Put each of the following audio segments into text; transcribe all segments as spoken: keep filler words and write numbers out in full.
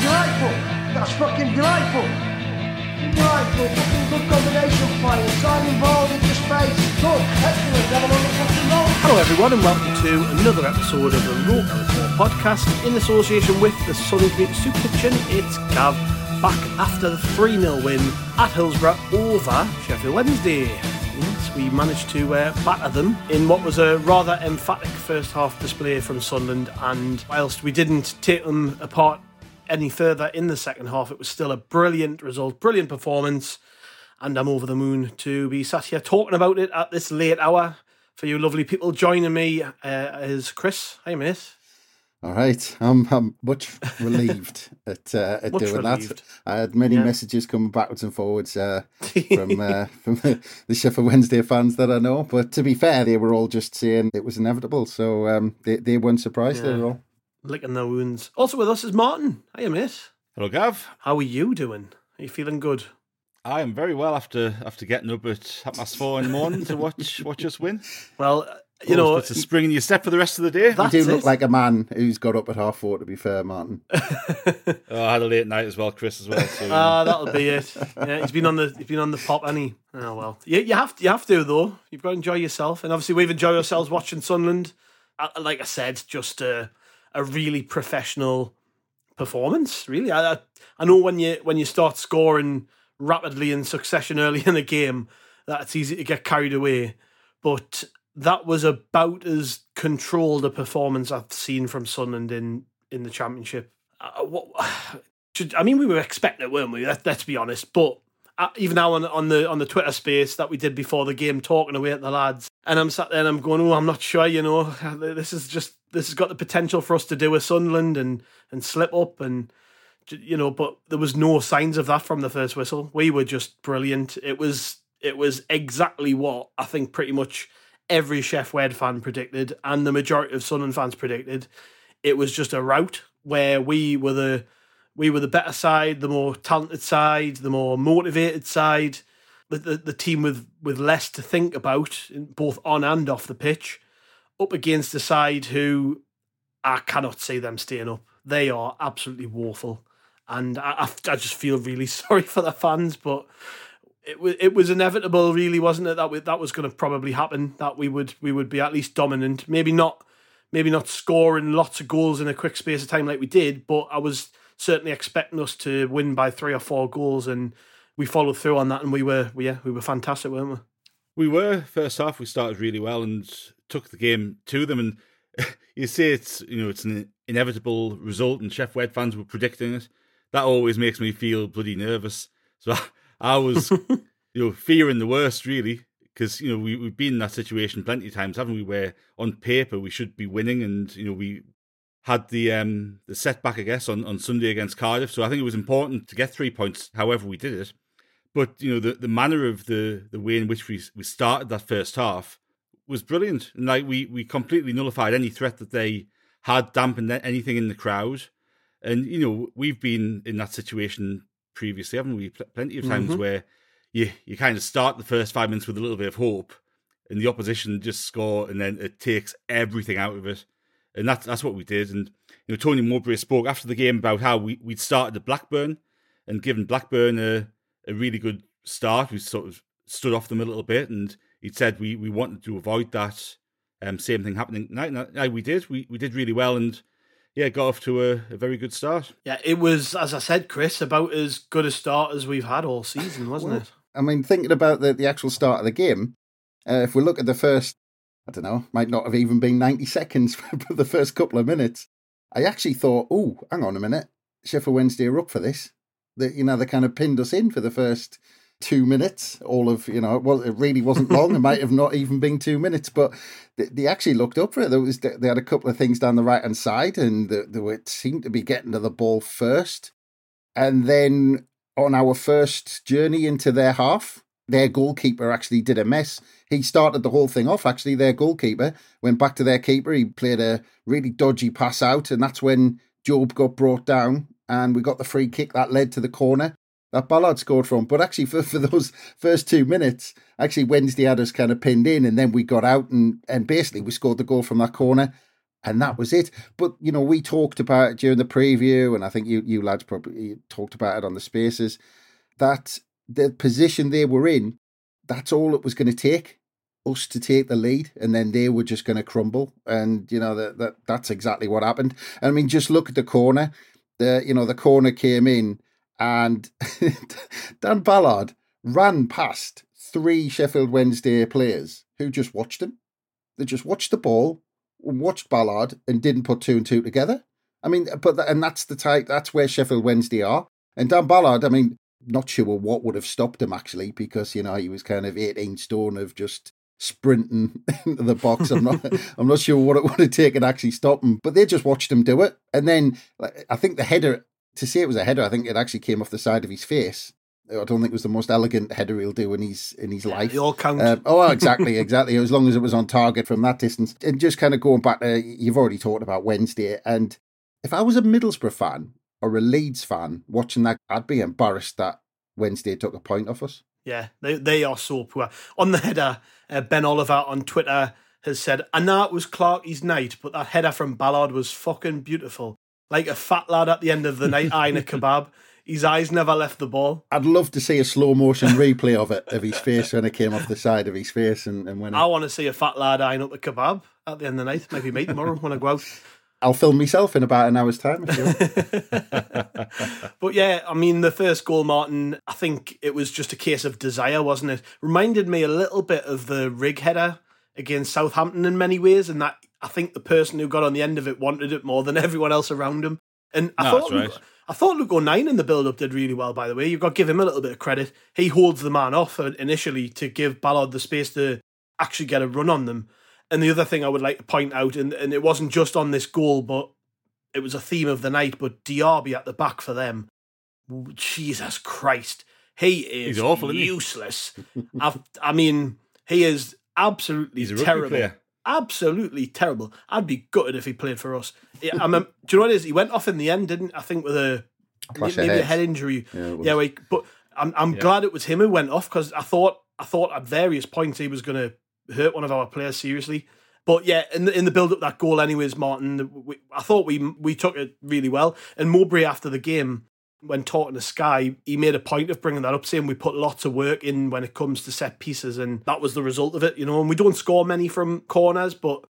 Delightful. That's fucking delightful. Delightful. Fucking good combination play. Time involved in the space. Good. Excellent. Hello everyone and welcome to another episode of the Roker Report podcast in association with the Sunderland Street Soup Kitchen. It's Gav back after the three nil win at Hillsborough over Sheffield Wednesday. Yes, we managed to uh, batter them in what was a rather emphatic first half display from Sunderland, and whilst we didn't take them apart any further in the second half, it was still a brilliant result, brilliant performance, and I'm over the moon to be sat here talking about it at this late hour for you lovely people. Joining me uh, is Chris. Hey, mate. All right, I'm I'm much relieved at, uh, at much doing relieved. that. I had many yeah. messages coming backwards and forwards uh, from uh, from the, the Sheffield Wednesday fans that I know, but to be fair, they were all just saying it was inevitable, so um, they they weren't surprised yeah. at all. Licking their wounds. Also with us is Martin. Hiya, mate. Hello, Gav. How are you doing? Are you feeling good? I am very well after after getting up at half past four in the morning to watch watch us win. Well, you know, it's a spring in your step for the rest of the day. You do look it. like a man who's got up at half four, to be fair, Martin. oh, I had a late night as well, Chris, as well. So, ah, uh, that'll be it. Yeah, he's been on the he's been on the pop, hasn't he? Oh well, you you have to, you have to though. You've got to enjoy yourself, and obviously we've enjoyed ourselves watching Sunderland. Like I said, just. Uh, A really professional performance, really. I I know when you when you start scoring rapidly in succession early in the game, that it's easy to get carried away. But that was about as controlled a performance I've seen from Sunderland in, in the Championship. Uh, what, should, I mean, we were expecting it, weren't we? Let, let's be honest. But even now on on the on the Twitter space that we did before the game, talking away at the lads, and I'm sat there and I'm going, oh, I'm not sure, you know, this is just. This has got the potential for us to do with Sunderland and, and slip up and, you know, but there was no signs of that from the first whistle. We were just brilliant. It was it was exactly what I think pretty much every Sheff Wed fan predicted and the majority of Sunderland fans predicted. It was just a rout where we were the we were the better side, the more talented side, the more motivated side, the the, the team with, with less to think about, both on and off the pitch. Up against a side who I cannot see them staying up. They are absolutely woeful, and I, I just feel really sorry for the fans. But it was it was inevitable, really, wasn't it? That we, that was going to probably happen. That we would we would be at least dominant. Maybe not, maybe not scoring lots of goals in a quick space of time like we did. But I was certainly expecting us to win by three or four goals, and we followed through on that. And we were yeah we were fantastic, weren't we? We were. First half, we started really well, and took the game to them, and you say it's you know it's an inevitable result, and Sheff Wed fans were predicting it. That always makes me feel bloody nervous. So I, I was, you know, fearing the worst really, because you know we we've been in that situation plenty of times, haven't we? Where on paper we should be winning, and you know we had the um the setback, I guess, on, on Sunday against Cardiff. So I think it was important to get three points, however we did it. But you know the, the manner of the the way in which we we started that first half was brilliant. And like we, we completely nullified any threat that they had, dampened anything in the crowd. And, you know, we've been in that situation previously, haven't we? Pl- plenty of times mm-hmm. where you, you kind of start the first five minutes with a little bit of hope and the opposition just score and then it takes everything out of it. And that's, that's what we did. And, you know, Tony Mowbray spoke after the game about how we, we'd started at Blackburn and given Blackburn a, a really good start. We sort of stood off them a little bit, and he said we, we wanted to avoid that Um, same thing happening. No, no, no, we did. We we did really well, and yeah, got off to a, a very good start. Yeah, it was, as I said, Chris, about as good a start as we've had all season, wasn't well, it? I mean, thinking about the, the actual start of the game, uh, if we look at the first, I don't know, might not have even been ninety seconds for the first couple of minutes, I actually thought, oh, hang on a minute, Sheffield Wednesday are up for this. That, you know, they kind of pinned us in for the first two minutes, all of, you know, it, was, it really wasn't long. It might have not even been two minutes, but they, they actually looked up for it. There was, they had a couple of things down the right-hand side, and they, they were, seemed to be getting to the ball first. And then on our first journey into their half, their goalkeeper actually did a mess. He started the whole thing off, actually, their goalkeeper, went back to their keeper. He played a really dodgy pass out, and that's when Job got brought down, and we got the free kick that led to the corner that Ballard scored from. But actually, for, for those first two minutes, actually, Wednesday had us kind of pinned in, and then we got out, and, and basically we scored the goal from that corner, and that was it. But, you know, we talked about it during the preview, and I think you, you lads probably talked about it on the Spaces, that the position they were in, that's all it was going to take, us to take the lead, and then they were just going to crumble. And, you know, that, that that's exactly what happened. And, I mean, just look at the corner. The, you know, the corner came in, and Dan Ballard ran past three Sheffield Wednesday players who just watched him. They just watched the ball, watched Ballard, and didn't put two and two together. I mean, but and that's the type, that's where Sheffield Wednesday are. And Dan Ballard, I mean, not sure what would have stopped him, actually, because, you know, he was kind of eighteen stone of just sprinting into the box. I'm not I'm not sure what it would have taken to actually stop him, but they just watched him do it. And then I think the header, to say it was a header, I think it actually came off the side of his face. I don't think it was the most elegant header he'll do in his in his life. It all counts. Um, oh, exactly, exactly. As long as it was on target from that distance. And just kind of going back to, you've already talked about Wednesday. And if I was a Middlesbrough fan or a Leeds fan watching that, I'd be embarrassed that Wednesday took a point off us. Yeah, they they are so poor. On the header, uh, Ben Oliver on Twitter has said, I know it was Clarke's night, but that header from Ballard was fucking beautiful. Like a fat lad at the end of the night eyeing a kebab. His eyes never left the ball. I'd love to see a slow motion replay of it, of his face when it came off the side of his face. and, and when it... I want to see a fat lad eyeing up a kebab at the end of the night. Maybe me tomorrow when I go out. I'll film myself in about an hour's time. If you want. But yeah, I mean, the first goal, Martin, I think it was just a case of desire, wasn't it? Reminded me a little bit of the Rigg header against Southampton in many ways, and that I think the person who got on the end of it wanted it more than everyone else around him. And I no, thought right. I thought Luke O'Neill in the build-up did really well, by the way. You've got to give him a little bit of credit. He holds the man off initially to give Ballard the space to actually get a run on them. And the other thing I would like to point out, and, and it wasn't just on this goal, but it was a theme of the night, but Diaby at the back for them. Jesus Christ. He is He's awful, useless. I've, I mean, he is absolutely He's a terrible. Player. Absolutely terrible. I'd be gutted if he played for us. I mean, do you know what it is? He went off in the end, didn't I think, with a Clash maybe a head injury. Yeah, yeah like, but I'm, I'm yeah. glad it was him who went off, because I thought, I thought at various points he was going to hurt one of our players seriously. But yeah, in the, in the build-up that goal anyways, Martin, we, I thought we we took it really well. And Mowbray, after the game, when talking to Sky, he made a point of bringing that up, saying we put lots of work in when it comes to set pieces, and that was the result of it, you know. And we don't score many from corners, but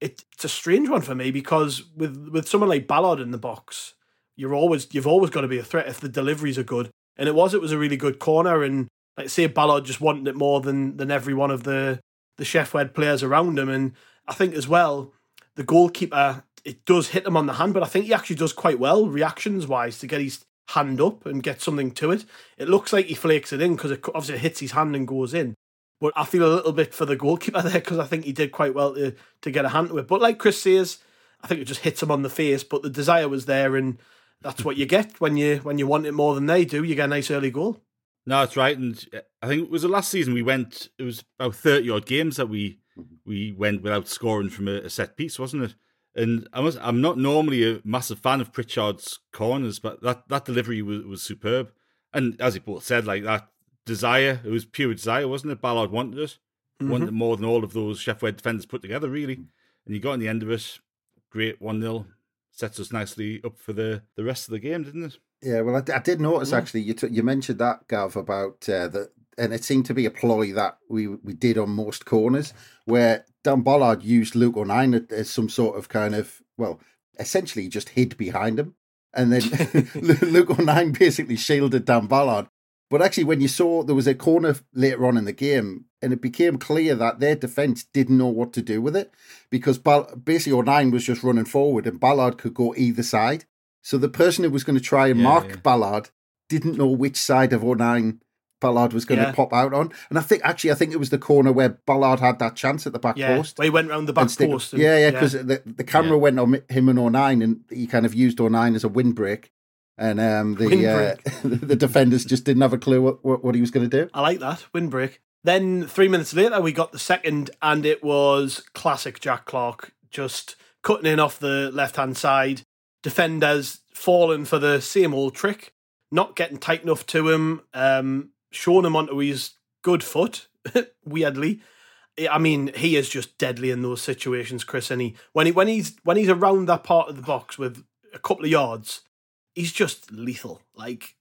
it, it's a strange one for me, because with, with someone like Ballard in the box, you're always, you've always got to be a threat if the deliveries are good. And it was, it was a really good corner, and like say Ballard just wanted it more than, than every one of the the Sheffield players around him. And I think as well, the goalkeeper, it does hit him on the hand, but I think he actually does quite well, reactions-wise, to get his hand up and get something to it. It looks like he flakes it in, because it obviously it hits his hand and goes in. But I feel a little bit for the goalkeeper there, because I think he did quite well to, to get a hand to it. But like Chris says, I think it just hits him on the face, but the desire was there, and that's what you get when you when you want it more than they do. You get a nice early goal. No, that's right, and I think it was the last season we went, it was about thirty-odd games that we we went without scoring from a, a set-piece, wasn't it? And I must, I'm not normally a massive fan of Pritchard's corners, but that, that delivery was, was superb. And as you both said, like that desire, it was pure desire, wasn't it? Ballard wanted it, mm-hmm. wanted it more than all of those Sheffield defenders put together, really. And you got in the end of it, great one nil, sets us nicely up for the, the rest of the game, didn't it? Yeah, well, I, I did notice, actually, you t- you mentioned that, Gav, about uh, the, and it seemed to be a ploy that we, we did on most corners, where Dan Bollard used Luke O'Neill as some sort of kind of, well, essentially he just hid behind him. And then Luke O'Neill basically shielded Dan Bollard. But actually, when you saw there was a corner later on in the game, and it became clear that their defence didn't know what to do with it, because basically O'Neill was just running forward and Ballard could go either side. So the person who was going to try and yeah, mark yeah. Ballard didn't know which side of O'Neill Ballard was going yeah. to pop out on. And I think, actually, I think it was the corner where Ballard had that chance at the back yeah, post. Where he went round the back and post. And, yeah, yeah, because yeah. the, the camera yeah. went on him and O'Neill, and he kind of used O'Neill as a windbreak. And um, the uh, the defenders just didn't have a clue what, what, what he was going to do. I like that. Windbreak. Then three minutes later, we got the second, and it was classic Jack Clarke, just cutting in off the left-hand side. Defenders falling for the same old trick, not getting tight enough to him, um, showing him onto his good foot, weirdly. I mean, he is just deadly in those situations, Chris. And he when, he, when he's when he's around that part of the box with a couple of yards... He's just lethal. Like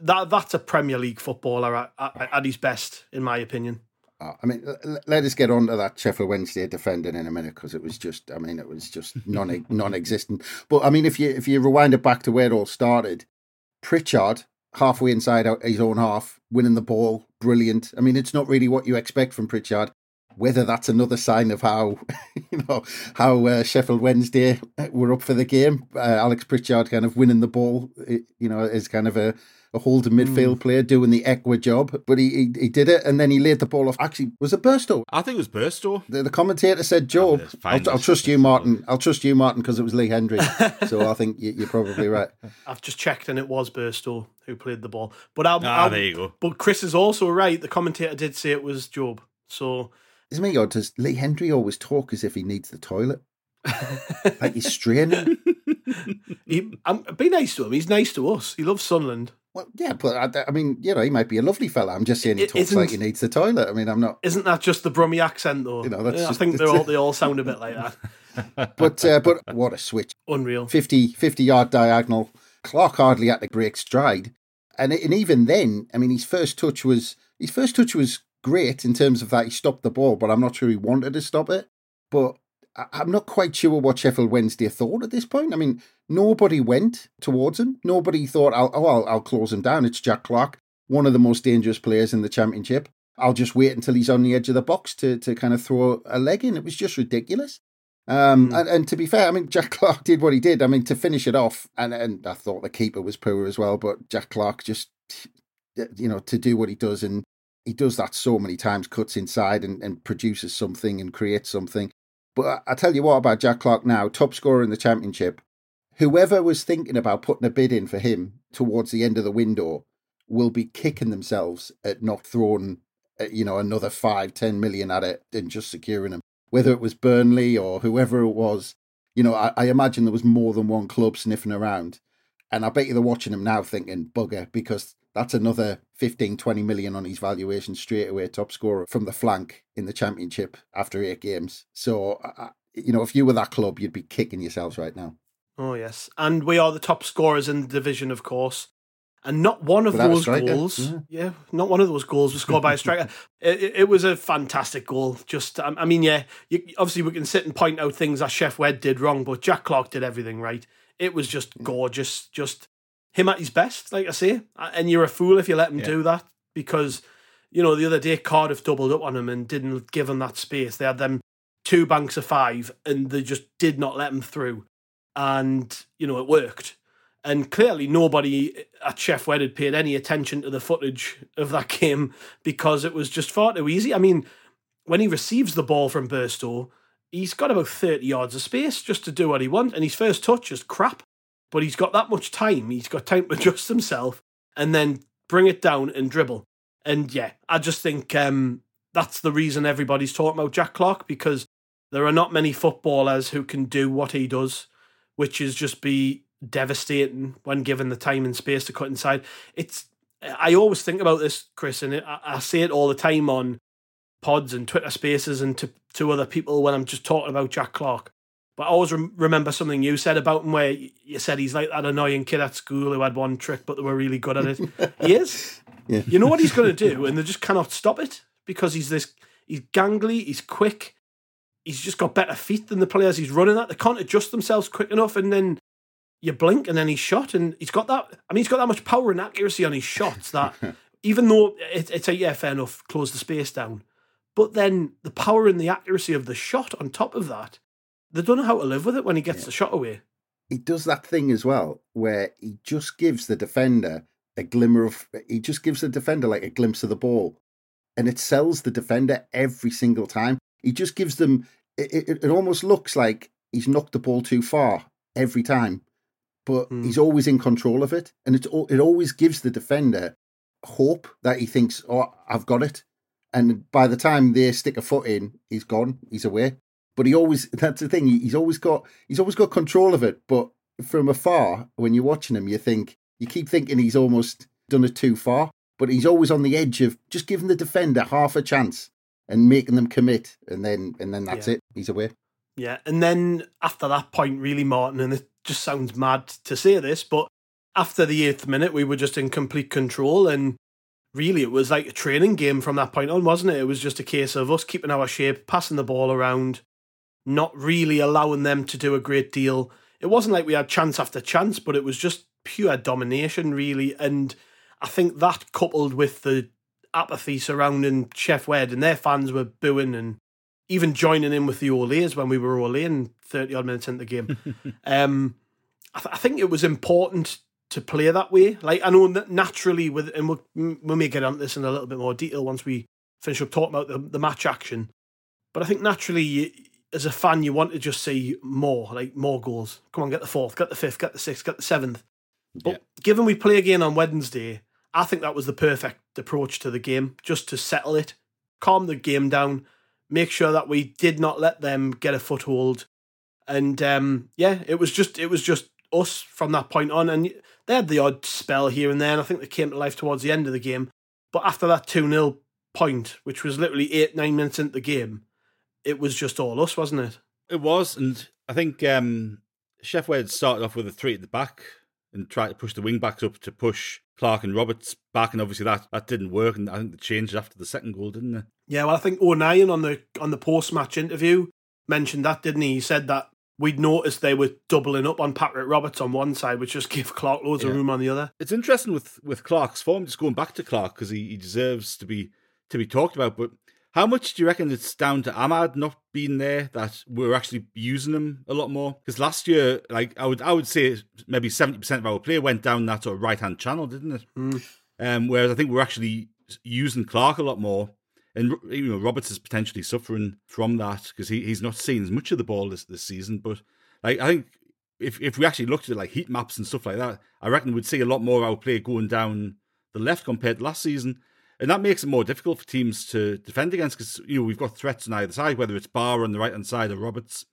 that. That's a Premier League footballer at, at, at his best, in my opinion. Uh, I mean, l- let us get on to that Sheffield Wednesday defending in a minute, because it was just, I mean, it was just non non-existent. But I mean, if you if you rewind it back to where it all started, Pritchard halfway inside his own half, winning the ball, brilliant. I mean, it's not really what you expect from Pritchard. Whether that's another sign of how, you know, how uh, Sheffield Wednesday were up for the game. Uh, Alex Pritchard kind of winning the ball, you know, as kind of a, a holding midfield mm. player doing the Ekwa job. But he, he he did it, and then he laid the ball off. Actually, was it Burstow? I think it was Burstow. The, the commentator said, Job, I mean, I'll, I'll trust you, Martin. I'll trust you, Martin, because it was Lee Hendry. So I think you, you're probably right. I've just checked, and it was Burstow who played the ball. But I'll, ah, I'll, there you go. But Chris is also right. The commentator did say it was Job. So... Isn't it odd? Does Lee Hendry always talk as if he needs the toilet? Like he's straining? he, um, be nice to him. He's nice to us. He loves Sunderland. Well, yeah, but I, I mean, you know, he might be a lovely fella. I'm just saying he talks isn't, like he needs the toilet. I mean, I'm not... Isn't that just the Brummie accent, though? You know, that's I just, think they're all, they all sound a bit like that. But uh, but what a switch. Unreal. fifty, fifty-yard diagonal. Clarke hardly had to break stride. And, and even then, I mean, his first touch was... His first touch was... great in terms of that he stopped the ball, but I'm not sure he wanted to stop it. But I'm not quite sure what Sheffield Wednesday thought at this point. I mean, nobody went towards him. Nobody thought, I'll, oh, I'll, I'll close him down. It's Jack Clarke, one of the most dangerous players in the Championship. I'll just wait until he's on the edge of the box to, to kind of throw a leg in. It was just ridiculous. Um, mm. and, and to be fair, I mean, Jack Clarke did what he did. I mean, to finish it off, and, and I thought the keeper was poor as well, but Jack Clarke just, you know, to do what he does and he does that so many times, cuts inside and, and produces something and creates something. But I, I tell you what about Jack Clarke now, top scorer in the Championship. Whoever was thinking about putting a bid in for him towards the end of the window will be kicking themselves at not throwing, you know, another five, ten million at it and just securing him. Whether it was Burnley or whoever it was, you know, I, I imagine there was more than one club sniffing around. And I bet you they're watching him now thinking, bugger, because... That's another fifteen, twenty million on his valuation straight away, top scorer from the flank in the Championship after eight games. So, uh, you know, if you were that club, you'd be kicking yourselves right now. Oh, yes. And we are the top scorers in the division, of course. And not one of Without those goals, yeah. yeah, not one of those goals was scored by a striker. It, it was a fantastic goal. Just, I mean, yeah, you, obviously we can sit and point out things that Shef Wed did wrong, but Jack Clarke did everything right. It was just gorgeous, just... Him at his best, like I say. And you're a fool if you let him yeah. do that because, you know, the other day Cardiff doubled up on him and didn't give him that space. They had them two banks of five and they just did not let him through. And, you know, it worked. And clearly nobody at Sheffield Wednesday had paid any attention to the footage of that game because it was just far too easy. I mean, when he receives the ball from Burstow, he's got about thirty yards of space just to do what he wants. And his first touch is crap. But he's got that much time. He's got time to adjust himself and then bring it down and dribble. And yeah, I just think um, that's the reason everybody's talking about Jack Clarke because there are not many footballers who can do what he does, which is just be devastating when given the time and space to cut inside. It's I always think about this, Chris, and I, I say it all the time on pods and Twitter spaces and to, to other people when I'm just talking about Jack Clarke. But I always re- remember something you said about him where you said he's like that annoying kid at school who had one trick but they were really good at it. He is. Yeah. You know what he's going to do and they just cannot stop it because he's this, he's gangly, he's quick, he's just got better feet than the players he's running at. They can't adjust themselves quick enough, and then you blink and then he's shot. And he's got that, I mean, he's got that much power and accuracy on his shots that even though it, it's a, yeah, fair enough, close the space down. But then the power and the accuracy of the shot on top of that, they don't know how to live with it when he gets yeah. the shot away. He does that thing as well where he just gives the defender a glimmer of, he just gives the defender like a glimpse of the ball, and it sells the defender every single time. He just gives them, it, it, it almost looks like he's knocked the ball too far every time, but mm. he's always in control of it. And it's, it always gives the defender hope that he thinks, oh, I've got it. And by the time they stick a foot in, he's gone, he's away. But he always, that's the thing, he's always got, he's always got control of it. But from afar, when you're watching him, you think, you keep thinking he's almost done it too far, but he's always on the edge of just giving the defender half a chance and making them commit, and then and then that's yeah. it. He's away. Yeah, and then after that point, really, Martin, and it just sounds mad to say this, but after the eighth minute, we were just in complete control, and really it was like a training game from that point on, wasn't it? It was just a case of us keeping our shape, passing the ball around, not really allowing them to do a great deal. It wasn't like we had chance after chance, but it was just pure domination, really, and I think that coupled with the apathy surrounding Chef Wed, and their fans were booing and even joining in with the Olays when we were Olaying thirty odd minutes into the game. um, I, th- I think it was important to play that way. Like, I know that naturally, with, and we'll, we may get on this in a little bit more detail once we finish up talking about the, the match action, but I think naturally, you, as a fan, you want to just see more, like more goals. Come on, get the fourth, get the fifth, get the sixth, get the seventh. But yeah. given we play again on Wednesday, I think that was the perfect approach to the game, just to settle it, calm the game down, make sure that we did not let them get a foothold. And um, yeah, it was just it was just us from that point on. And they had the odd spell here and there, and I think they came to life towards the end of the game. But after that two nil point, which was literally eight, nine minutes into the game, it was just all us, wasn't it? It was, and I think um, Sheffield Wednesday started off with a three at the back and tried to push the wing-backs up to push Clarke and Roberts back, and obviously that, that didn't work, and I think they changed after the second goal, didn't they? Yeah, well, I think O'Neill on the on the post-match interview mentioned that, didn't he? He said that we'd noticed they were doubling up on Patrick Roberts on one side, which just gave Clarke loads yeah. of room on the other. It's interesting with, with Clarke's form, just going back to Clarke, because he, he deserves to be to be talked about, but how much do you reckon it's down to Ahmad not being there, that we're actually using him a lot more? Because last year, like I would I would say maybe seventy percent of our play went down that sort of right-hand channel, didn't it? Mm. Um, whereas I think we're actually using Clarke a lot more. And you know, Roberts is potentially suffering from that because he, he's not seen as much of the ball this, this season. But like I think if, if we actually looked at like heat maps and stuff like that, I reckon we'd see a lot more of our play going down the left compared to last season. And that makes it more difficult for teams to defend against because, you know, we've got threats on either side, whether it's Barr on the right-hand side or Roberts.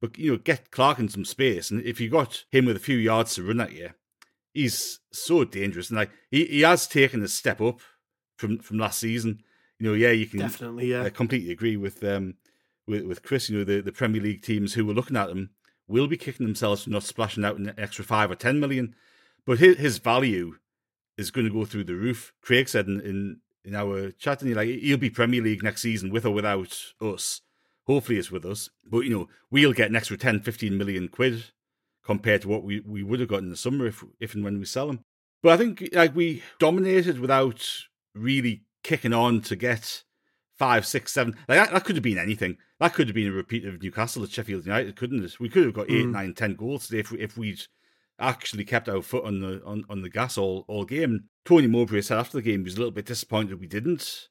But, you know, get Clarke in some space. And if you got him with a few yards to run at you, he's so dangerous. And, like, he, he has taken a step up from, from last season. You know, yeah, you can definitely, yeah. Uh, completely agree with, um, with with Chris. You know, the, the Premier League teams who were looking at him will be kicking themselves for not splashing out an extra five or ten million. But his, his value is going to go through the roof. Craig said in, in, in our chat, and he like he'll be Premier League next season with or without us. Hopefully it's with us. But, you know, we'll get an extra ten, fifteen million quid compared to what we, we would have got in the summer if if and when we sell him. But I think like we dominated without really kicking on to get five, six, seven. Like that, that could have been anything. That could have been a repeat of Newcastle at Sheffield United, couldn't it? We could have got eight, mm. nine, ten goals today if, we, if we'd actually kept our foot on the on, on the gas all, all game. Tony Mowbray said after the game he was a little bit disappointed we didn't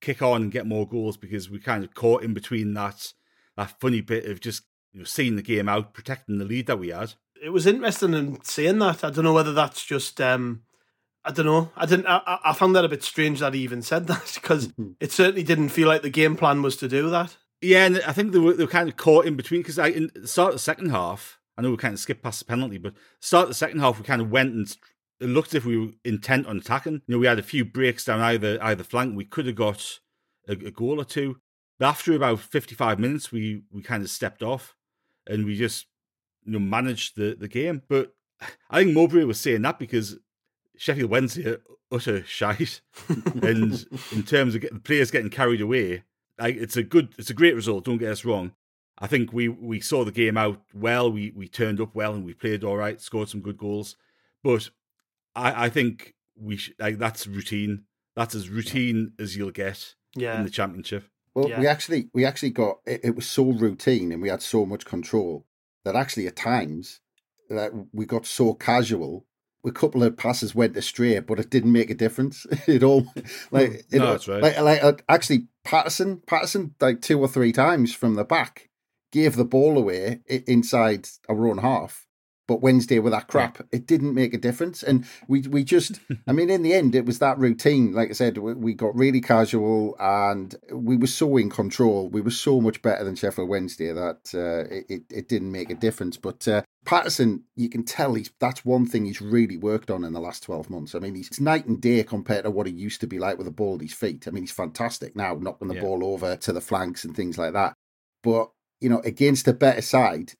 kick on and get more goals because we kind of caught in between that that funny bit of just, you know, seeing the game out, protecting the lead that we had. It was interesting in saying that. I don't know whether that's just um, I don't know. I didn't. I, I found that a bit strange that he even said that because it certainly didn't feel like the game plan was to do that. Yeah, and I think they were they were kind of caught in between because I in the start of the second half. I know we kind of skipped past the penalty, but start of the second half, we kind of went and it looked as if we were intent on attacking. You know, we had a few breaks down either either flank. We could have got a, a goal or two. But after about fifty-five minutes, we we kind of stepped off and we just, you know, managed the, the game. But I think Mowbray was saying that because Sheffield Wednesday are utter shite. And in terms of get, the players getting carried away, like it's a good, it's a great result, don't get us wrong. I think we, we saw the game out well. We we turned up well and we played all right, scored some good goals. But I, I think we sh- like, that's routine. That's as routine as you'll get yeah. in the Championship. Well, yeah. we actually we actually got, it, it was so routine and we had so much control that actually at times that we got so casual. A couple of passes went astray, but it didn't make a difference. It all like it, no, that's right. Like, like actually, Patterson, Patterson, like two or three times from the back, gave the ball away inside our own half. But Wednesday with that crap, it didn't make a difference. And we we just, I mean, in the end, it was that routine. Like I said, we, we got really casual and we were so in control. We were so much better than Sheffield Wednesday that uh, it, it didn't make a difference. But uh, Patterson, you can tell he's that's one thing he's really worked on in the last twelve months. I mean, he's, it's night and day compared to what he used to be like with the ball at his feet. I mean, he's fantastic now, knocking the yeah. ball over to the flanks and things like that. But, you know, against a better side,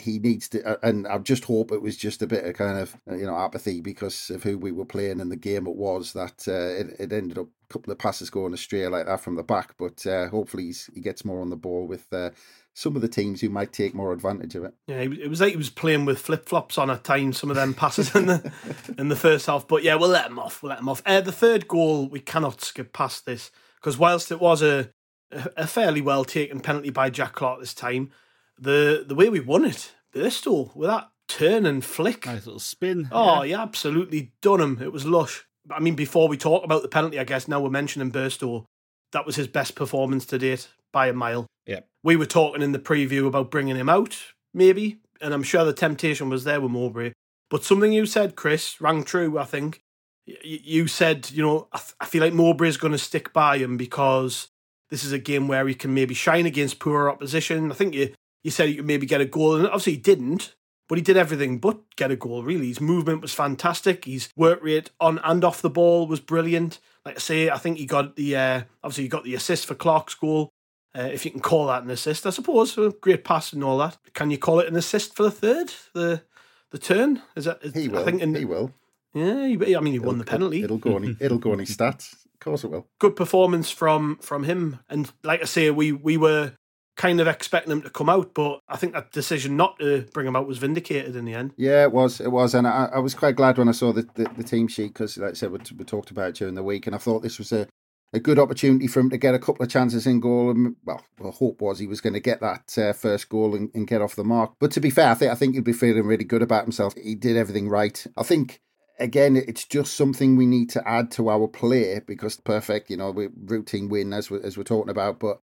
he needs to, and I just hope it was just a bit of kind of, you know, apathy because of who we were playing and the game it was that uh, it, it ended up a couple of passes going astray like that from the back. But uh, hopefully he's, he gets more on the ball with uh, some of the teams who might take more advantage of it. Yeah, it was like he was playing with flip-flops on at times, some of them passes in the in the first half. But yeah, we'll let him off, we'll let him off. Uh, the third goal, we cannot skip past this because whilst it was a, a fairly well-taken penalty by Jack Clarke this time, The the way we won it, Burstow, with that turn and flick. Nice little spin. Oh, yeah, yeah absolutely done him. It was lush. I mean, before we talk about the penalty, I guess, now we're mentioning Burstow, that was his best performance to date by a mile. Yeah. We were talking in the preview about bringing him out, maybe, and I'm sure the temptation was there with Mowbray. But something you said, Chris, rang true, I think. Y- you said, you know, I, th- I feel like Mowbray's going to stick by him because this is a game where he can maybe shine against poorer opposition. I think you... He said he could maybe get a goal, and obviously he didn't, but he did everything but get a goal, really. His movement was fantastic. His work rate on and off the ball was brilliant. Like I say, I think he got the, uh, obviously he got the assist for Clarke's goal, uh, if you can call that an assist, I suppose. Great pass and all that. Can you call it an assist for the third, the the turn? Is that? Is, he will, I think in, he will. Yeah, he, I mean, he it'll, won the penalty. It'll go on his, it'll go on his stats. Of course it will. Good performance from, from him. And like I say, we we were... kind of expecting him to come out, but I think that decision not to bring him out was vindicated in the end. Yeah, it was. It was. And I, I was quite glad when I saw the, the, the team sheet because, like I said, we, we talked about it during the week, and I thought this was a, a good opportunity for him to get a couple of chances in goal. And, well, the hope was he was going to get that uh, first goal and, and get off the mark. But to be fair, I think, I think he'd be feeling really good about himself. He did everything right. I think. Again, it's just something we need to add to our play because perfect, you know, we routine win as we, as we're talking about, but.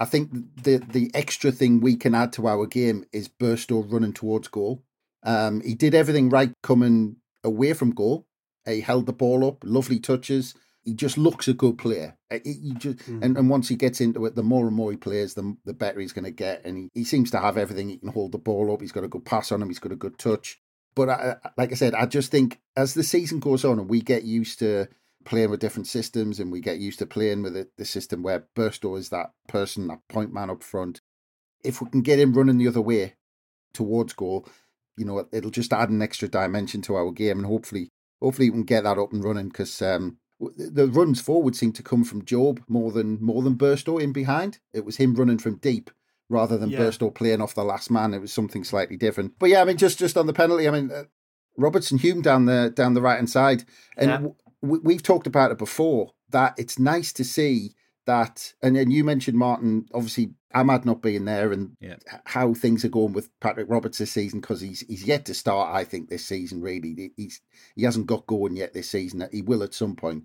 I think the the extra thing we can add to our game is Burstow running towards goal. Um, he did everything right coming away from goal. He held the ball up, lovely touches. He just looks a good player. He, he just, mm. and, and once he gets into it, the more and more he plays, the, the better he's going to get. And he, he seems to have everything. He can hold the ball up. He's got a good pass on him. He's got a good touch. But I, like I said, I just think as the season goes on and we get used to playing with different systems and we get used to playing with the, the system where Burstow is that person, that point man up front. If we can get him running the other way towards goal, you know, it'll just add an extra dimension to our game and hopefully hopefully we can get that up and running because um, the runs forward seem to come from Job more than more than Burstow in behind. It was him running from deep rather than yeah. Burstow playing off the last man. It was something slightly different. But yeah, I mean, just, just on the penalty, I mean, uh, Robertson Hume down the, down the right-hand side and... Yeah. We've talked about it before, that it's nice to see that, and then you mentioned, Martin, obviously Ahmad not being there and yeah. how things are going with Patrick Roberts this season, because he's he's yet to start, I think, this season, really. He's He hasn't got going yet this season. He will at some point.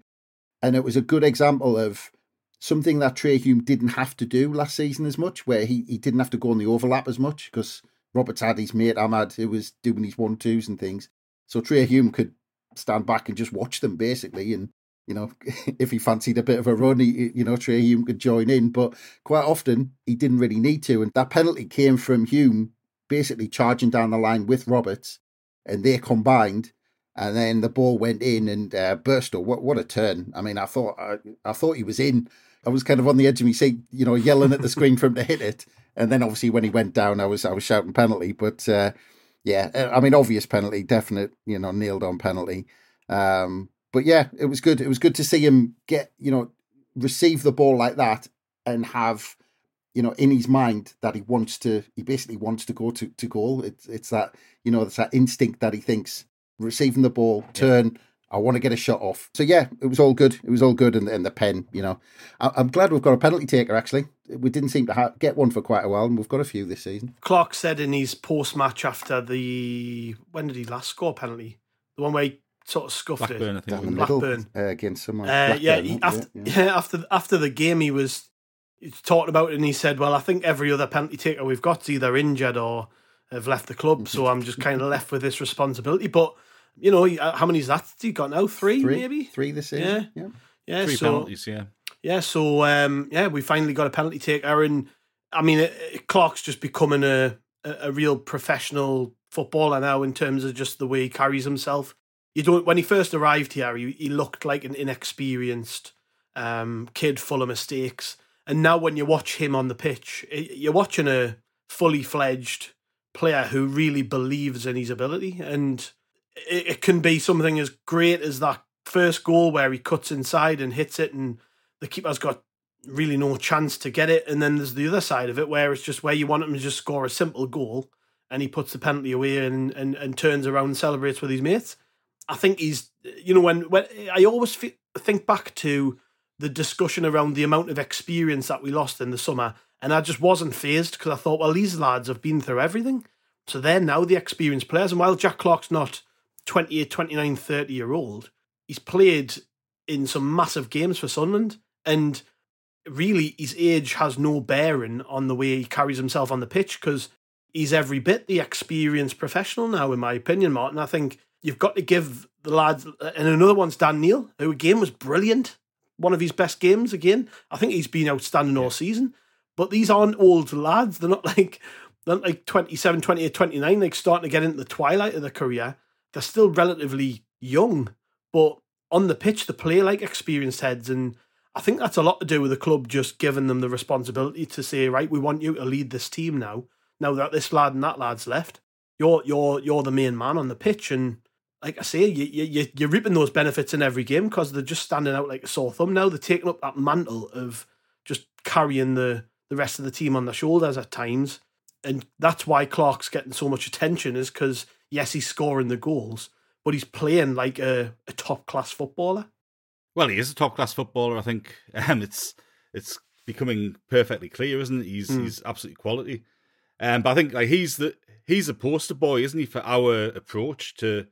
And it was a good example of something that Trey Hume didn't have to do last season as much, where he, he didn't have to go on the overlap as much, because Roberts had his mate, Ahmad, who was doing his one-twos and things. So Trey Hume could stand back and just watch them basically, and you know, if he fancied a bit of a run, he, you know, Trey Hume could join in, but quite often he didn't really need to. And that penalty came from Hume basically charging down the line with Roberts, and they combined, and then the ball went in. And uh, Burstow, what what a turn! I mean, I thought I, I thought he was in. I was kind of on the edge of my seat, you know, yelling at the screen for him to hit it. And then obviously when he went down, I was I was shouting penalty, but. Uh, Yeah, I mean, obvious penalty, definite, you know, nailed on penalty. Um, but yeah, it was good. It was good to see him get, you know, receive the ball like that and have you know, in his mind that he wants to, he basically wants to go to, to goal. It's it's that, you know, it's that instinct that he thinks, receiving the ball, turn, yeah. I want to get a shot off. So yeah, it was all good. It was all good. And, and the pen, you know, I, I'm glad we've got a penalty taker, actually. We didn't seem to ha- get one for quite a while, and we've got a few this season. Clarke said in his post-match after the, when did he last score a penalty? The one where he sort of scuffed Blackburn, it. I think. Blackburn. Middle, uh, against someone. Uh, yeah, he, after, yeah. yeah after, after the game, he was... It's talked about it, and he said, well, I think every other penalty taker we've got is either injured or have left the club, so I'm just kind of left with this responsibility. But, you know, how many's that he got now? Three, three maybe? Three this season. Yeah. yeah. yeah Three so, penalties, yeah. Yeah, so, um, yeah, we finally got a penalty taker, and, I mean, it, it, Clarke's just becoming a, a, a real professional footballer now in terms of just the way he carries himself. You don't. When he first arrived here, he, he looked like an inexperienced um, kid full of mistakes. And now when you watch him on the pitch, you're watching a fully fledged player who really believes in his ability. And it can be something as great as that first goal where he cuts inside and hits it and the keeper's got really no chance to get it. And then there's the other side of it where it's just where you want him to just score a simple goal and he puts the penalty away and, and, and turns around and celebrates with his mates. I think he's, you know, when, when I always f- think back to the discussion around the amount of experience that we lost in the summer. And I just wasn't fazed because I thought, well, these lads have been through everything. So they're now the experienced players. And while Jack Clarke's not twenty-eight, twenty-nine, thirty year old, he's played in some massive games for Sunderland. And really, his age has no bearing on the way he carries himself on the pitch because he's every bit the experienced professional now, in my opinion, Martin. I think you've got to give the lads... And another one's Dan Neil, who again was brilliant. One of his best games again. I think he's been outstanding all season. But these aren't old lads. They're not like they're not like twenty-seven, twenty-eight, twenty-nine. They're starting to get into the twilight of their career. They're still relatively young. But on the pitch, they play like experienced heads. And I think that's a lot to do with the club just giving them the responsibility to say, right, we want you to lead this team now. Now that this lad and that lad's left, you're you're you're the main man on the pitch. And like I say, you, you, you're reaping those benefits in every game because they're just standing out like a sore thumb now. They're taking up that mantle of just carrying the, the rest of the team on their shoulders at times. And that's why Clarke's getting so much attention is because, yes, he's scoring the goals, but he's playing like a, a top-class footballer. Well, he is a top-class footballer, I think. Um, it's it's becoming perfectly clear, isn't it? He's, mm. he's absolute quality. Um, but I think like he's the he's a poster boy, isn't he, for our approach to...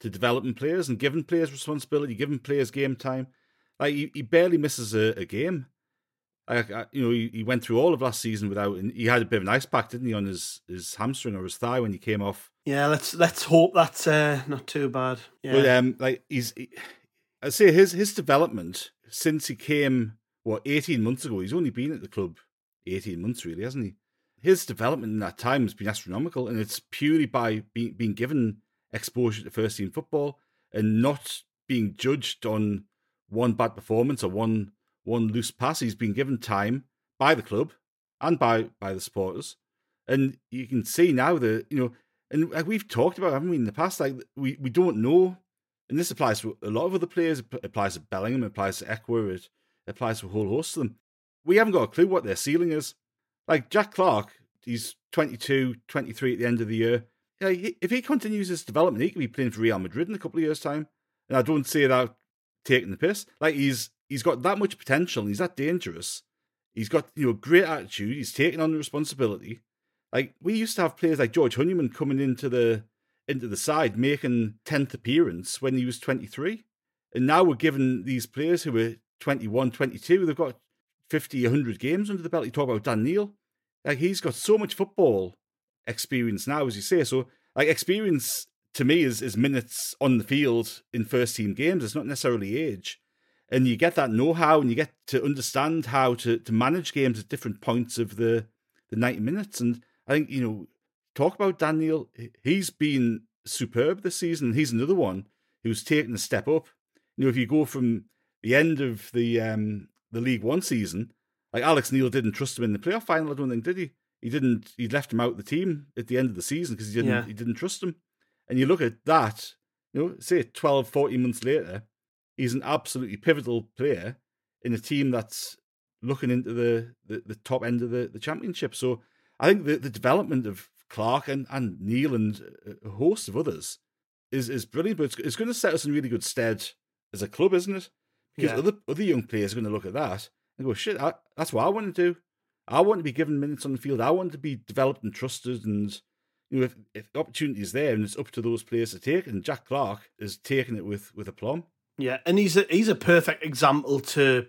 to developing players and giving players responsibility, giving players game time. Like he, he barely misses a, a game. Like I, you know, he, he went through all of last season without, and he had a bit of an ice pack, didn't he, on his, his hamstring or his thigh when he came off. Yeah, let's let's hope that's uh, not too bad. Yeah. But um, like he's, he, I'd say his his development since he came, what eighteen months ago. He's only been at the club eighteen months, really, hasn't he? His development in that time has been astronomical, and it's purely by being being given exposure to first team football and not being judged on one bad performance or one one loose pass. He's been given time by the club and by, by the supporters, and you can see now that, you know, and like we've talked about, haven't we, in the past, like we, we don't know, and this applies to a lot of other players. It applies to Bellingham, it applies to Ekwa, it applies to a whole host of them. We haven't got a clue what their ceiling is. Like Jack Clarke, he's twenty-two, twenty-three at the end of the year. Yeah, if he continues his development, he could be playing for Real Madrid in a couple of years' time. And I don't say that taking the piss. Like he's he's got that much potential, and he's that dangerous. He's got, you know, great attitude. He's taking on the responsibility. Like we used to have players like George Honeyman coming into the into the side, making tenth appearance when he was twenty-three, and now we're giving these players who are twenty-one, twenty-two, they've got fifty, one hundred games under the belt. You talk about Dan Neil, like he's got so much football experience now, as you say. So like experience to me is, is minutes on the field in first team games. It's not necessarily age, and you get that know-how and you get to understand how to, to manage games at different points of the, the ninety minutes. And I think, you know, talk about Dan Neil, he's been superb this season. He's another one who's taken a step up. You know, if you go from the end of the um, the League One season, like Alex Neil didn't trust him in the playoff final, I don't think, did he? He didn't. He left him out of the team at the end of the season because he didn't. Yeah. He didn't trust him. And you look at that. You know, say twelve, fourteen months later, he's an absolutely pivotal player in a team that's looking into the, the, the top end of the, the championship. So I think the, the development of Clarke and, and Neil and a host of others is, is brilliant, but it's, it's going to set us in really good stead as a club, isn't it? Because yeah. other other young players are going to look at that and go, shit, I, that's what I want to do. I want to be given minutes on the field. I want to be developed and trusted. And you know, if, if the opportunity is there and it's up to those players to take, and Jack Clarke is taking it with, with aplomb. Yeah, and he's a, he's a perfect example to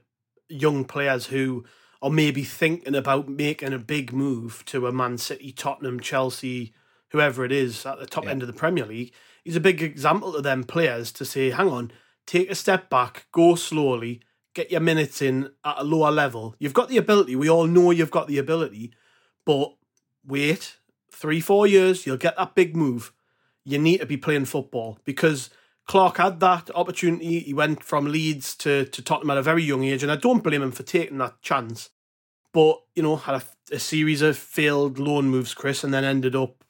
young players who are maybe thinking about making a big move to a Man City, Tottenham, Chelsea, whoever it is at the top yeah. end of the Premier League. He's a big example to them players to say, hang on, take a step back, go slowly, get your minutes in at a lower level. You've got the ability. We all know you've got the ability, but wait three, four years, you'll get that big move. You need to be playing football because Clarke had that opportunity. He went from Leeds to, to Tottenham at a very young age, and I don't blame him for taking that chance. But, you know, had a, a series of failed loan moves, Chris, and then ended up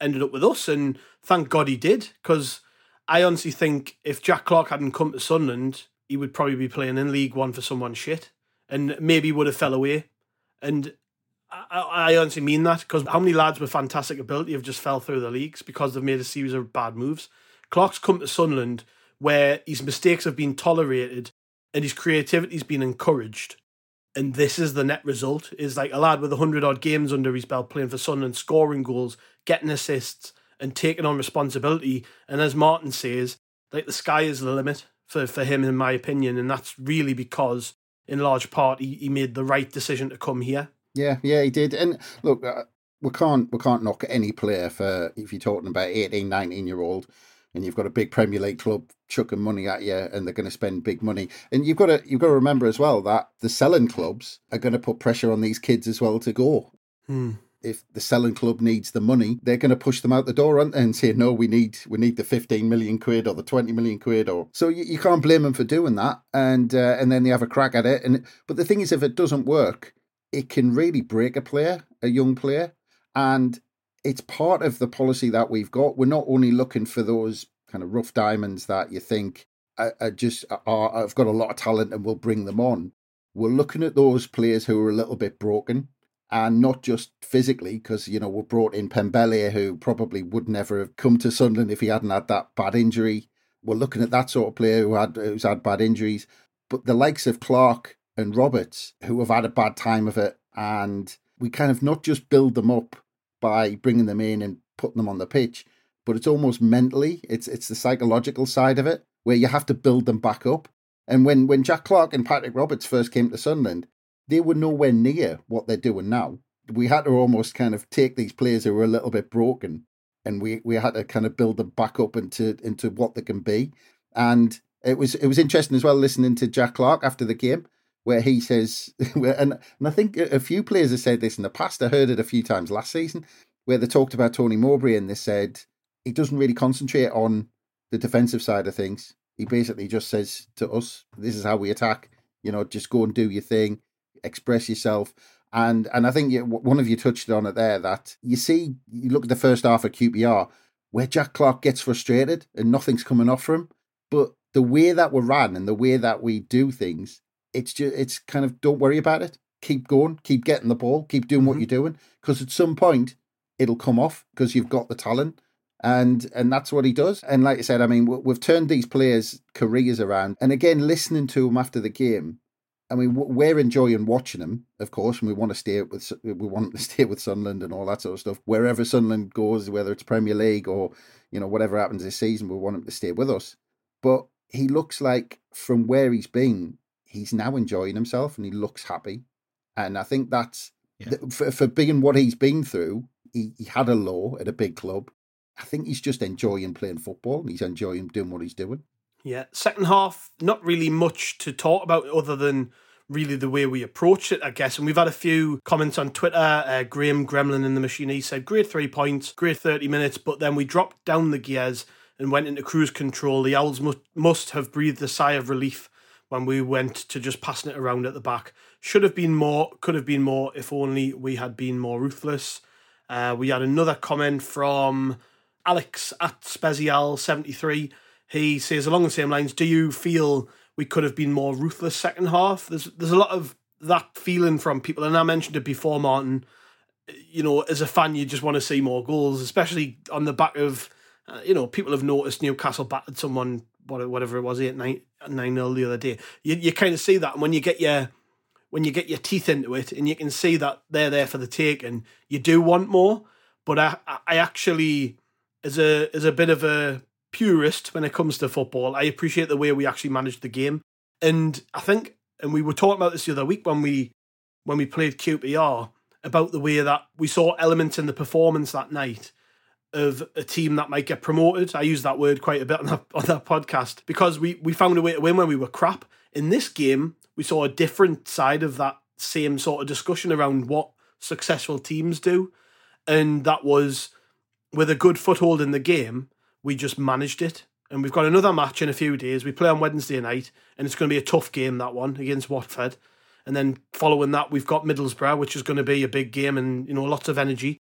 ended up with us, and thank God he did, because I honestly think if Jack Clarke hadn't come to Sunderland, he would probably be playing in League One for someone shit, and maybe would have fell away. And I, I honestly mean that, because how many lads with fantastic ability have just fell through the leagues because they've made a series of bad moves? Clarke's come to Sunderland where his mistakes have been tolerated and his creativity's been encouraged. And this is the net result, is like a lad with one hundred odd games under his belt playing for Sunderland, scoring goals, getting assists and taking on responsibility. And as Martin says, like the sky is the limit for, for him, in my opinion. And that's really because, in large part, he, he made the right decision to come here. Yeah, yeah, he did. And look, uh, we can't we can't knock any player for, if you're talking about eighteen, nineteen-year-old, and you've got a big Premier League club chucking money at you, and they're going to spend big money. And you've got to you've got to remember as well that the selling clubs are going to put pressure on these kids as well to go. Hmm. If the selling club needs the money, they're going to push them out the door, aren't they, and say, no, we need we need the fifteen million quid or the twenty million quid. Or so you, you can't blame them for doing that. And uh, and then they have a crack at it. And but the thing is, if it doesn't work, it can really break a player, a young player, and it's part of the policy that we've got. We're not only looking for those kind of rough diamonds that you think are, are just are, I've got a lot of talent and we'll bring them on. We're looking at those players who are a little bit broken, and not just physically, because, you know, we brought in Pembele, who probably would never have come to Sunderland if he hadn't had that bad injury. We're looking at that sort of player who had who's had bad injuries, but the likes of Clarke and Roberts, who have had a bad time of it, and we kind of not just build them up by bringing them in and putting them on the pitch, but it's almost mentally, it's it's the psychological side of it, where you have to build them back up. And when, when Jack Clarke and Patrick Roberts first came to Sunderland, they were nowhere near what they're doing now. We had to almost kind of take these players who were a little bit broken, and we, we had to kind of build them back up into, into what they can be. And it was it was interesting as well, listening to Jack Clarke after the game, where he says, and and I think a few players have said this in the past, I heard it a few times last season, where they talked about Tony Mowbray and they said, he doesn't really concentrate on the defensive side of things. He basically just says to us, this is how we attack, you know, just go and do your thing, express yourself. And and I think you, one of you touched on it there, that you see, you look at the first half of Q P R, where Jack Clarke gets frustrated and nothing's coming off for him. But the way that we ran and the way that we do things, It's just, it's kind of, don't worry about it. Keep going, keep getting the ball, keep doing mm-hmm. what you're doing, because at some point it'll come off because you've got the talent, and and that's what he does. And like I said, I mean, we've turned these players' careers around. And again, listening to him after the game, I mean, we're enjoying watching him, of course, and we want to stay with we want to stay with Sunderland and all that sort of stuff. Wherever Sunderland goes, whether it's Premier League or, you know, whatever happens this season, we want him to stay with us. But he looks like, from where he's been, he's now enjoying himself and he looks happy. And I think that's, yeah. th- for, for being what he's been through, he, he had a low at a big club. I think he's just enjoying playing football and he's enjoying doing what he's doing. Yeah, second half, not really much to talk about other than really the way we approached it, I guess. And we've had a few comments on Twitter. Uh, Graham Gremlin in the machine, he said, great three points, great thirty minutes, but then we dropped down the gears and went into cruise control. The Owls must, must have breathed a sigh of relief when we went to just passing it around at the back. Should have been more, could have been more, if only we had been more ruthless. Uh, we had another comment from Alex at Spezial seventy-three. He says, along the same lines, do you feel we could have been more ruthless second half? There's there's a lot of that feeling from people, and I mentioned it before, Martin, you know, as a fan, you just want to see more goals, especially on the back of, uh, you know, people have noticed Newcastle battered someone, whatever it was, eight nine, nine nil the other day. You you kind of see that, and when you get your when you get your teeth into it, and you can see that they're there for the take, and you do want more. But I I actually, as a as a bit of a purist when it comes to football, I appreciate the way we actually managed the game. And I think, and we were talking about this the other week when we when we played Q P R, about the way that we saw elements in the performance that night of a team that might get promoted. I use that word quite a bit on that, on that podcast, because we, we found a way to win when we were crap. In this game, we saw a different side of that same sort of discussion around what successful teams do. And that was, with a good foothold in the game, we just managed it. And we've got another match in a few days. We play on Wednesday night, and it's going to be a tough game, that one, against Watford. And then following that, we've got Middlesbrough, which is going to be a big game and, you know, lots of energy.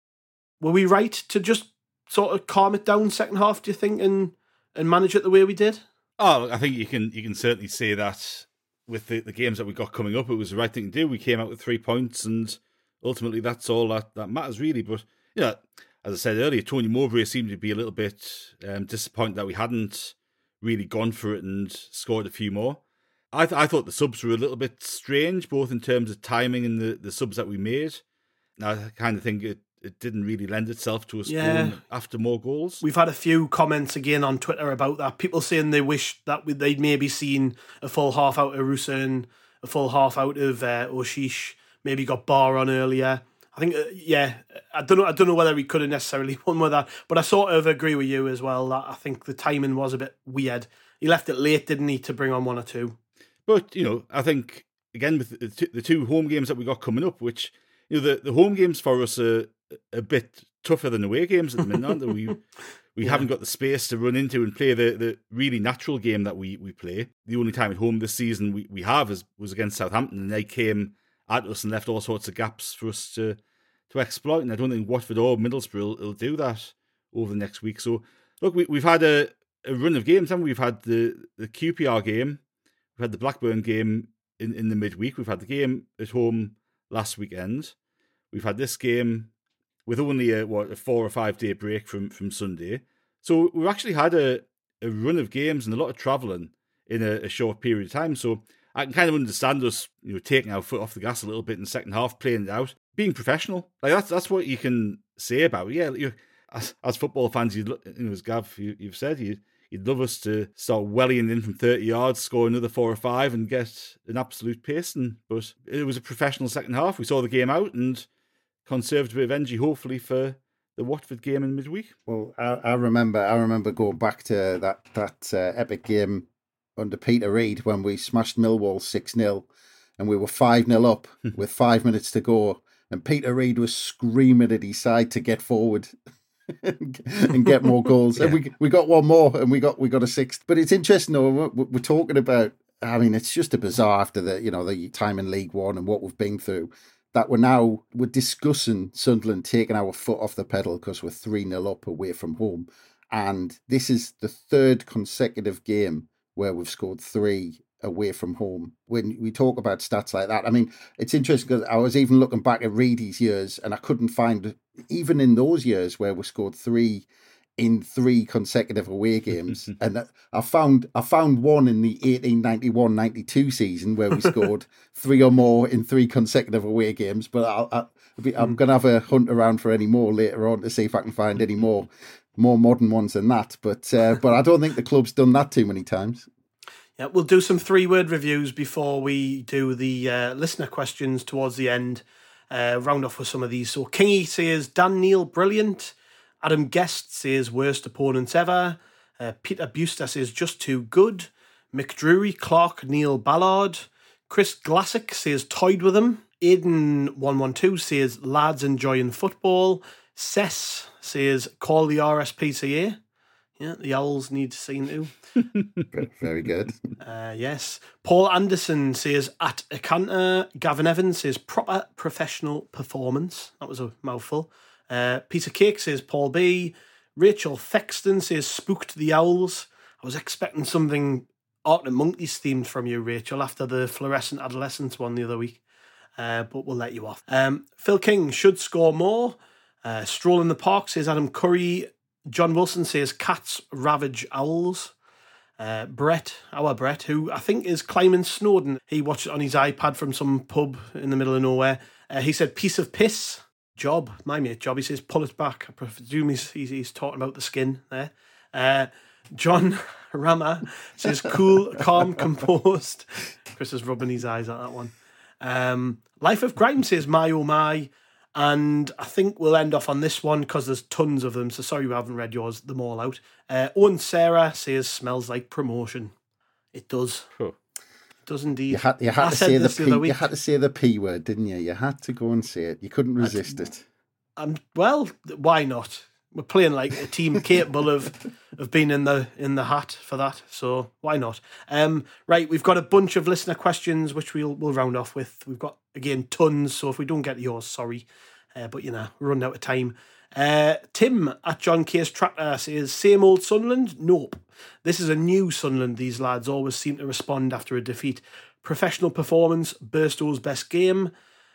Were we right to just sort of calm it down second half, do you think, and and manage it the way we did? Oh, I think you can you can certainly say that with the, the games that we got coming up, it was the right thing to do. We came out with three points, and ultimately that's all that, that matters, really. But, you know, as I said earlier, Tony Mowbray seemed to be a little bit um, disappointed that we hadn't really gone for it and scored a few more. I, th- I thought the subs were a little bit strange, both in terms of timing and the, the subs that we made. And I kind of think it, it didn't really lend itself to us yeah. going after more goals. We've had a few comments again on Twitter about that. People saying they wish that we, they'd maybe seen a full half out of Rusin, a full half out of uh, Oshish, maybe got Barr on earlier. I think, uh, yeah, I don't know I don't know whether we could have necessarily won with that, but I sort of agree with you as well that I think the timing was a bit weird. He left it late, didn't he, to bring on one or two? But, you know, I think, again, with the two, the two home games that we got coming up, which, you know, the, the home games for us are a bit tougher than away games at the minute, aren't they? We, we yeah. haven't got the space to run into and play the, the really natural game that we, we play. The only time at home this season we, we have is, was against Southampton, and they came at us and left all sorts of gaps for us to, to exploit, and I don't think Watford or Middlesbrough will, will do that over the next week. So, look, we, we've had a, a run of games, haven't we? We've had the, the Q P R game, we've had the Blackburn game in, in the midweek. We've had the game at home last weekend. We've had this game with only a, what, a four or five day break from, from Sunday. So we've actually had a, a run of games and a lot of travelling in a, a short period of time. So I can kind of understand us, you know, taking our foot off the gas a little bit in the second half, playing it out, being professional. Like that's that's what you can say about it. Yeah, you, as, as football fans, you look, you know, as Gav, you, you've said, you. You'd love us to start wellying in from thirty yards, score another four or five and get an absolute pasting. But it was a professional second half. We saw the game out and conserved a bit of energy, hopefully, for the Watford game in midweek. Well, I, I remember I remember going back to that, that uh, epic game under Peter Reid when we smashed Millwall six nil and we were five nil up with five minutes to go. And Peter Reid was screaming at his side to get forward and get more goals. yeah. And we we got one more, and we got we got a sixth. But it's interesting though. We're, we're talking about. I mean, it's just a bizarre after the you know the time in League One and what we've been through. That we're now we're discussing Sunderland taking our foot off the pedal because we're three nil up away from home, and this is the third consecutive game where we've scored three away from home. When we talk about stats like that, I mean, it's interesting because I was even looking back at Reedy's years, and I couldn't find, even in those years where we scored three in three consecutive away games, and I found I found one in the eighteen ninety-one ninety-two season where we scored three or more in three consecutive away games. But I'll, I'll be, I'm going to have a hunt around for any more later on to see if I can find any more more modern ones than that. But uh, but I don't think the club's done that too many times. Yeah, we'll do some three-word reviews before we do the uh, listener questions towards the end. Uh, round off with some of these. So Kingy says, Dan Neil, brilliant. Adam Guest says, worst opponents ever. Uh, Peter Buster says, just too good. Mick Drury, Clark, Neil Ballard. Chris Glassick says, toyed with him. Aiden one twelve says, lads enjoying football. Sess says, call the R S P C A. Yeah, the Owls need seeing too. Very good. Uh, yes. Paul Anderson says, at a canter. Gavin Evans says, proper professional performance. That was a mouthful. Uh, Piece of Cake says, Paul B. Rachel Thexton says, spooked the Owls. I was expecting something Art and Monkeys themed from you, Rachel, after the Fluorescent Adolescence one the other week. uh, but we'll let you off. Um, Phil King should score more. Uh, Stroll in the Park says Adam Curry. John Wilson says cats ravage owls. Uh, Brett, our Brett, who I think is climbing Snowden. He watched it on his iPad from some pub in the middle of nowhere. Uh, he said, piece of piss. Job, my mate Job, he says, pull it back. I presume he's, he's, he's talking about the skin there. Uh, John Rama says, cool, calm, composed. Chris is rubbing his eyes at that one. Um, Life of Grime says, my oh my. And I think we'll end off on this one because there's tons of them. So sorry we haven't read yours, them all out. Uh, Owen Sarah says, smells like promotion. It does. Huh. It does indeed. You had, you had to say the P, the you had to say the P word, didn't you? You had to go and say it. You couldn't resist I, it. Um, well, why not? We're playing like a team capable of, of being in the in the hat for that. So why not? Um, right, we've got a bunch of listener questions, which we'll we'll round off with. We've got, again, tons. So if we don't get yours, sorry. Uh, but, you know, we're running out of time. Uh, Tim at John Case Tractor says, same old Sunderland? Nope. This is a new Sunderland. These lads always seem to respond after a defeat. Professional performance, Burstow's best game.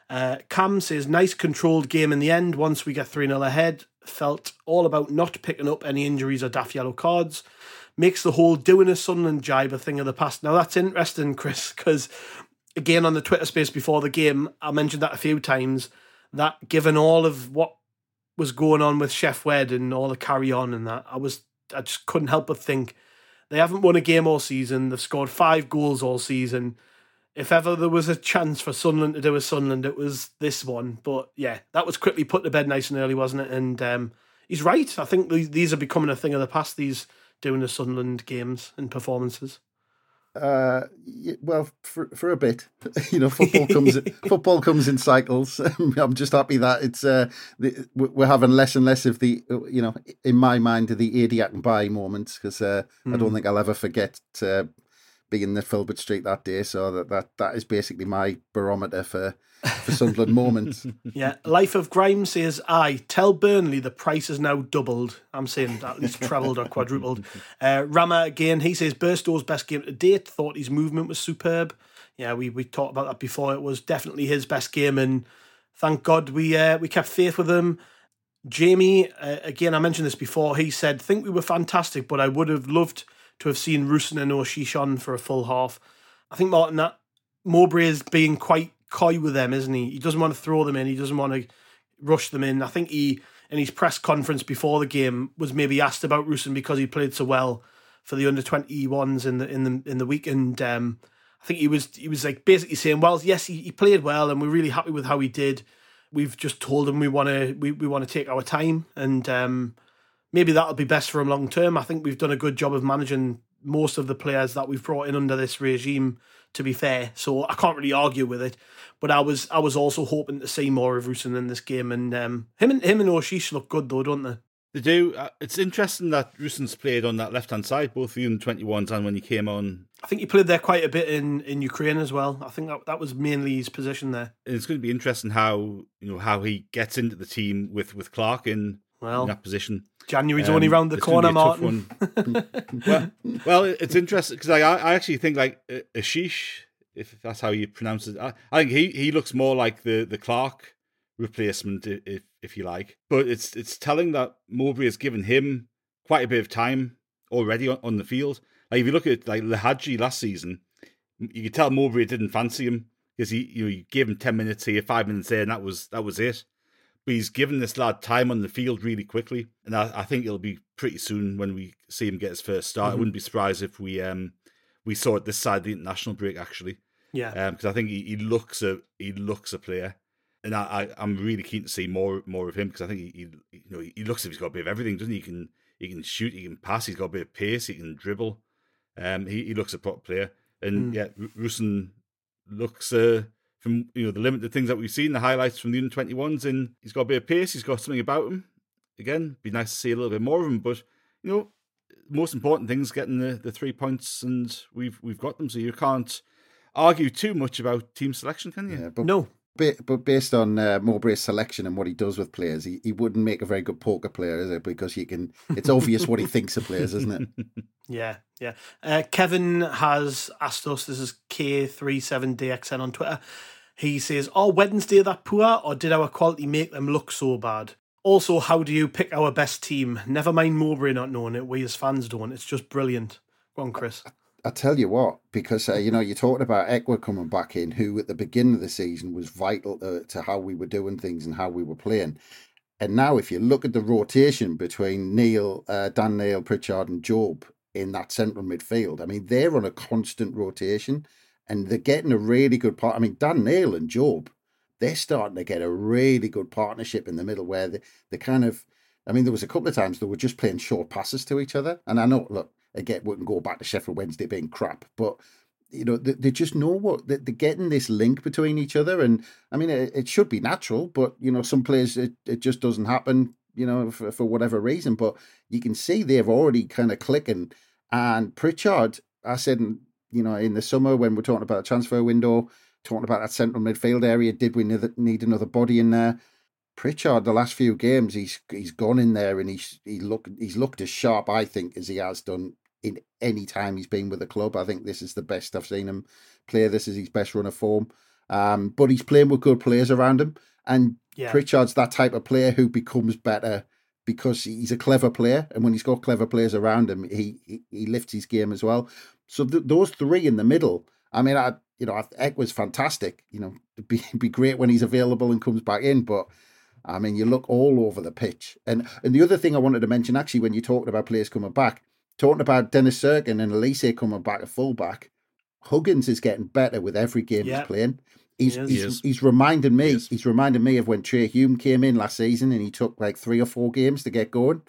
Uh, Cam says, nice controlled game in the end. Once we get three nil ahead, felt all about not picking up any injuries or daft yellow cards. Makes the whole doing a Sunderland jibe a thing of the past. Now, that's interesting, Chris, because, again, on the Twitter space before the game, I mentioned that a few times, that given all of what was going on with Sheffield Wednesday and all the carry-on and that, I was I just couldn't help but think, they haven't won a game all season, they've scored five goals all season. If ever there was a chance for Sunderland to do a Sunderland, it was this one. But yeah, that was quickly put to bed nice and early, wasn't it? And um, he's right. I think these are becoming a thing of the past, these doing the Sunderland games and performances. Uh, well, for for a bit, you know, football comes football comes in cycles. I'm just happy that it's uh, the, we're having less and less of the, you know, in my mind, the Idiak and Bai moments, because uh, mm. I don't think I'll ever forget uh, being in the Filbert Street that day. So that that, that is basically my barometer for for Sunderland moments. Yeah, Life of Grime says, "I tell Burnley the price is now doubled." I'm saying at least trebled or quadrupled. Uh, Rama again, he says Burstow's best game to date. Thought his movement was superb. Yeah, we we talked about that before. It was definitely his best game, and thank God we uh, we kept faith with him. Jamie, uh, again, I mentioned this before. He said, "Think we were fantastic, but I would have loved to have seen Rusin and Oshishon for a full half." I think Martin, that Mowbray is being quite coy with them, isn't he? He doesn't want to throw them in. He doesn't want to rush them in. I think he, in his press conference before the game, was maybe asked about Rusin because he played so well for the under twenty-ones in the in the in the week, and um, I think he was he was like basically saying, "Well, yes, he, he played well, and we're really happy with how he did. We've just told him we want to we, we want to take our time, and um, maybe that'll be best for him long term." I think we've done a good job of managing most of the players that we've brought in under this regime, to be fair, so I can't really argue with it. But I was I was also hoping to see more of Rusin in this game, and um, him and him and Oshish look good though, don't they? They do. Uh, it's interesting that Rusin's played on that left hand side, both the under twenty-ones and when he came on. I think he played there quite a bit in, in Ukraine as well. I think that that was mainly his position there. And it's going to be interesting how you know how he gets into the team with with Clarke in, well, in that position. January's um, only round the corner, Martin. well, well, it's interesting because like, I, I actually think like Ashish, if that's how you pronounce it, I, I think he, he looks more like the, the Clarke replacement, if if you like. But it's it's telling that Mowbray has given him quite a bit of time already on, on the field. Like if you look at like Lahadji last season, you could tell Mowbray didn't fancy him because he you know you gave him ten minutes here, five minutes there, and that was that was it. But he's given this lad time on the field really quickly, and I, I think it'll be pretty soon when we see him get his first start. Mm-hmm. I wouldn't be surprised if we um we saw it this side of the international break, actually. Yeah, because um, I think he, he looks a he looks a player, and I, I I'm really keen to see more more of him because I think he, he you know he looks like he's got a bit of everything, doesn't he? He can he can shoot, he can pass, he's got a bit of pace, he can dribble. Um, he, he looks a proper player, and mm. yeah, Rusin looks a. Uh, From you know the limited things that we've seen, the highlights from the under twenty-ones, and he's got a bit of pace, he's got something about him. Again, be nice to see a little bit more of him, but you know, most important thing is getting the, the three points, and we've we've got them. So you can't argue too much about team selection, can you? Yeah, but no, ba- but based on uh, Mowbray's selection and what he does with players, he, he wouldn't make a very good poker player, is it? Because you can, it's obvious what he thinks of players, isn't it? Yeah, yeah. Uh, Kevin has asked us. This is K three seven D X N on Twitter. He says, are Wednesday that poor or did our quality make them look so bad? Also, how do you pick our best team? Never mind Mowbray not knowing it. We as fans don't. It's just brilliant. Go on, Chris. I, I, I tell you what, because, uh, you know, you're talking about Ekwa coming back in, who at the beginning of the season was vital to, to how we were doing things and how we were playing. And now if you look at the rotation between Neil, uh, Dan Neil, Pritchard and Job in that central midfield, I mean, they're on a constant rotation and they're getting a really good part. I mean, Dan Neil and Job, they're starting to get a really good partnership in the middle where they, they kind of, I mean, there was a couple of times they were just playing short passes to each other. And I know, look, again, we can go back to Sheffield Wednesday being crap, but, you know, they, they just know what, they're getting this link between each other. And, I mean, it, it should be natural, but, you know, some players, it, it just doesn't happen, you know, for, for whatever reason. But you can see they've already kind of clicking. And Pritchard, I said, you know, in the summer when we're talking about the transfer window, talking about that central midfield area, did we need another body in there? Pritchard, the last few games, he's he's gone in there and he's he looked he's looked as sharp, I think, as he has done in any time he's been with the club. I think this is the best I've seen him play. This is his best run of form. Um, but he's playing with good players around him, and yeah. Pritchard's that type of player who becomes better because he's a clever player, and when he's got clever players around him, he he, he lifts his game as well. So th- those three in the middle, I mean, I. You know, Ek was fantastic. You know, it'd be, it'd be great when he's available and comes back in. But, I mean, you look all over the pitch. And and the other thing I wanted to mention, actually, when you talked about players coming back, talking about Dennis Serkin and Elise coming back at fullback, Huggins is getting better with every game yeah. he's playing. He's he he's, he he's reminded me. He he's reminded me of when Trey Hume came in last season and he took like three or four games to get going.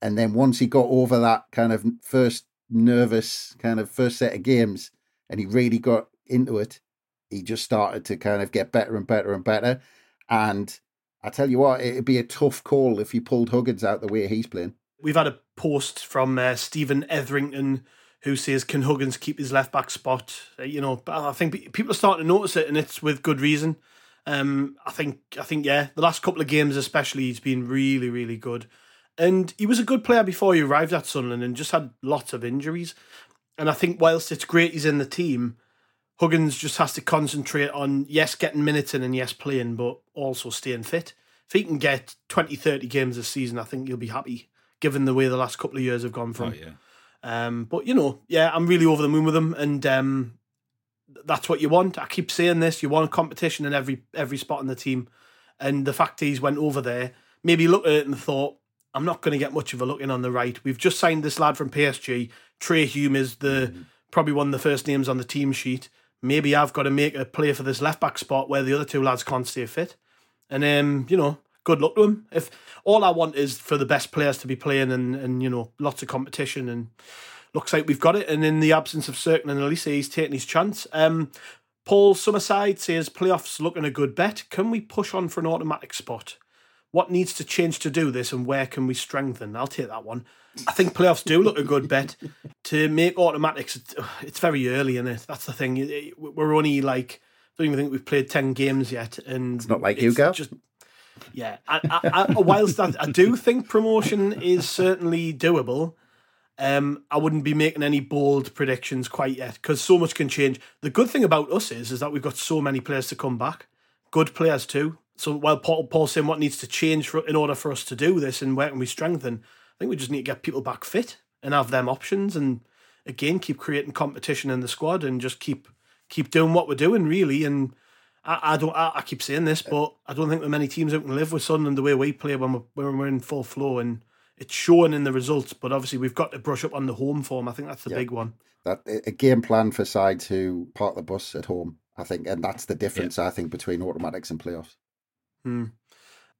And then once he got over that kind of first nervous kind of first set of games and he really got into it, he just started to kind of get better and better and better. And I tell you what, it'd be a tough call if you pulled Huggins out the way he's playing. We've had a post from uh, Stephen Etherington who says, can Huggins keep his left back spot? Uh, you know, I think people are starting to notice it, and it's with good reason. Um, I think, I think, yeah, the last couple of games especially, he's been really, really good. And he was a good player before he arrived at Sunderland and just had lots of injuries. And I think whilst it's great he's in the team, Huggins just has to concentrate on, yes, getting minutes in and, yes, playing, but also staying fit. If he can get twenty, thirty games this season, I think he'll be happy, given the way the last couple of years have gone from. Oh, yeah. Um, but, you know, yeah, I'm really over the moon with him, and um, that's what you want. I keep saying this. You want competition in every every spot in the team. And the fact he's went over there, maybe looked at it and thought, I'm not going to get much of a look in on the right. We've just signed this lad from P S G. Trey Hume is the mm-hmm. probably one of the first names on the team sheet. Maybe I've got to make a play for this left-back spot where the other two lads can't stay fit. And, um, you know, good luck to him. If, all I want is for the best players to be playing and, and you know, lots of competition. And looks like we've got it. And in the absence of Serkin and Elise, he's taking his chance. Um, Paul Summerside says, playoffs looking a good bet. Can we push on for an automatic spot? What needs to change to do this and where can we strengthen? I'll take that one. I think playoffs do look a good bet. To make automatics, it's very early, isn't it? That's the thing. We're only like, I don't even think we've played ten games yet. And it's not like it's Hugo. Just, yeah. I, I, I, whilst I, I do think promotion is certainly doable, um, I wouldn't be making any bold predictions quite yet because so much can change. The good thing about us is, is that we've got so many players to come back. Good players too. So while Paul, Paul's saying what needs to change for, in order for us to do this and where can we strengthen, I think we just need to get people back fit and have them options and, again, keep creating competition in the squad and just keep keep doing what we're doing, really. And I, I don't, I, I keep saying this, but I don't think there are many teams that can live with Sunderland the way we play when we're, when we're in full flow. And it's showing in the results, but obviously we've got to brush up on the home form. I think that's the yeah. big one. That a game plan for sides who park the bus at home, I think, and that's the difference, yeah. I think, between automatics and playoffs. Hmm.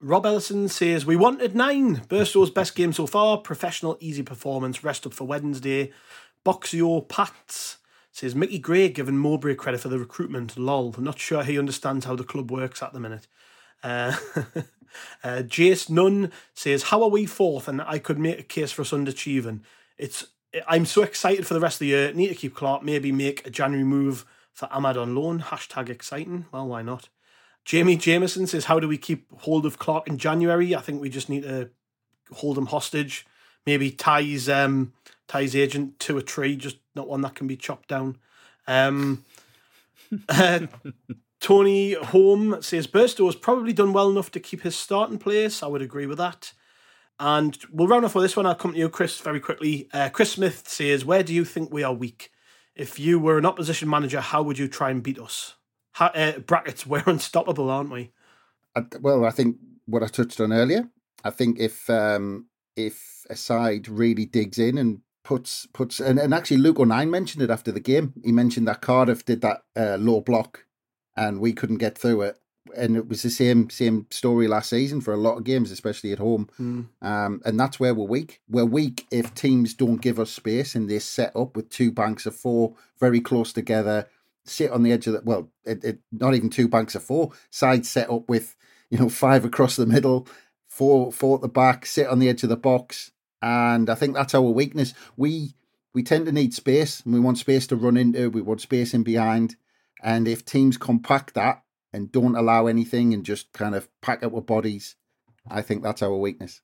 Rob Ellison says, we wanted nine. Burstow's best game so far. Professional, easy performance. Rest up for Wednesday. Boxio Pats says, Mickey Gray giving Mowbray credit for the recruitment. Lol. Not sure he understands how the club works at the minute. Uh, uh, Jace Nunn says, how are we fourth? And I could make a case for us underachieving. It's, I'm so excited for the rest of the year. Need to keep Clarke. Maybe make a January move for Ahmad on loan. Hashtag exciting. Well, why not? Jamie Jameson says, how do we keep hold of Clarke in January? I think we just need to hold him hostage. Maybe tie's um, tie's agent to a tree, just not one that can be chopped down. Um, uh, Tony Home says, Burstow has probably done well enough to keep his starting place. I would agree with that. And we'll round off with this one. I'll come to you, Chris, very quickly. Uh, Chris Smith says, where do you think we are weak? If you were an opposition manager, how would you try and beat us? How, uh, brackets, we're unstoppable, aren't we? I, well, I think what I touched on earlier, I think if um, if a side really digs in and puts, puts and, and actually Luke O'Neill mentioned it after the game. He mentioned that Cardiff did that uh, low block and we couldn't get through it. And it was the same same story last season for a lot of games, especially at home. Mm. Um, and that's where we're weak. We're weak if teams don't give us space and they set up with two banks of four very close together, sit on the edge of the... Well, it, it, not even two banks of four. Sides set up with, you know, five across the middle, four, four at the back, sit on the edge of the box. And I think that's our weakness. We, we tend to need space, and we want space to run into. We want space in behind. And if teams compact that, and don't allow anything and just kind of pack up our bodies, I think that's our weakness.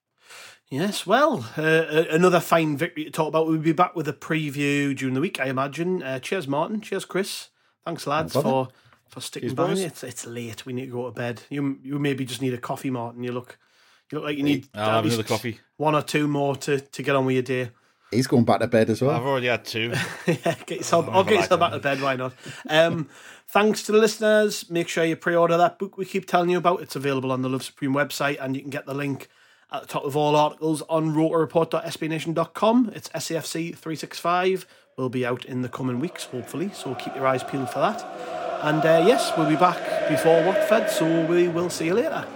Yes, well, uh, another fine victory to talk about. We'll be back with a preview during the week, I imagine. Uh, cheers, Martin. Cheers, Chris. Thanks, lads, no for, for sticking by me. It's, it's late. We need to go to bed. You you maybe just need a coffee, Martin. You look you look like you need I'll have another coffee. One or two more to, to get on with your day. He's going back to bed as well. I've already had two. yeah, get yourself, I'll get yourself back to bed, why not? Um, thanks to the listeners. Make sure you pre-order that book we keep telling you about. It's available on the Love Supreme website, and you can get the link at the top of all articles on roker report dot s b nation dot com. It's S A F C three sixty-five. Will be out in the coming weeks, hopefully, so keep your eyes peeled for that. And uh, yes, we'll be back before Watford, so we will see you later.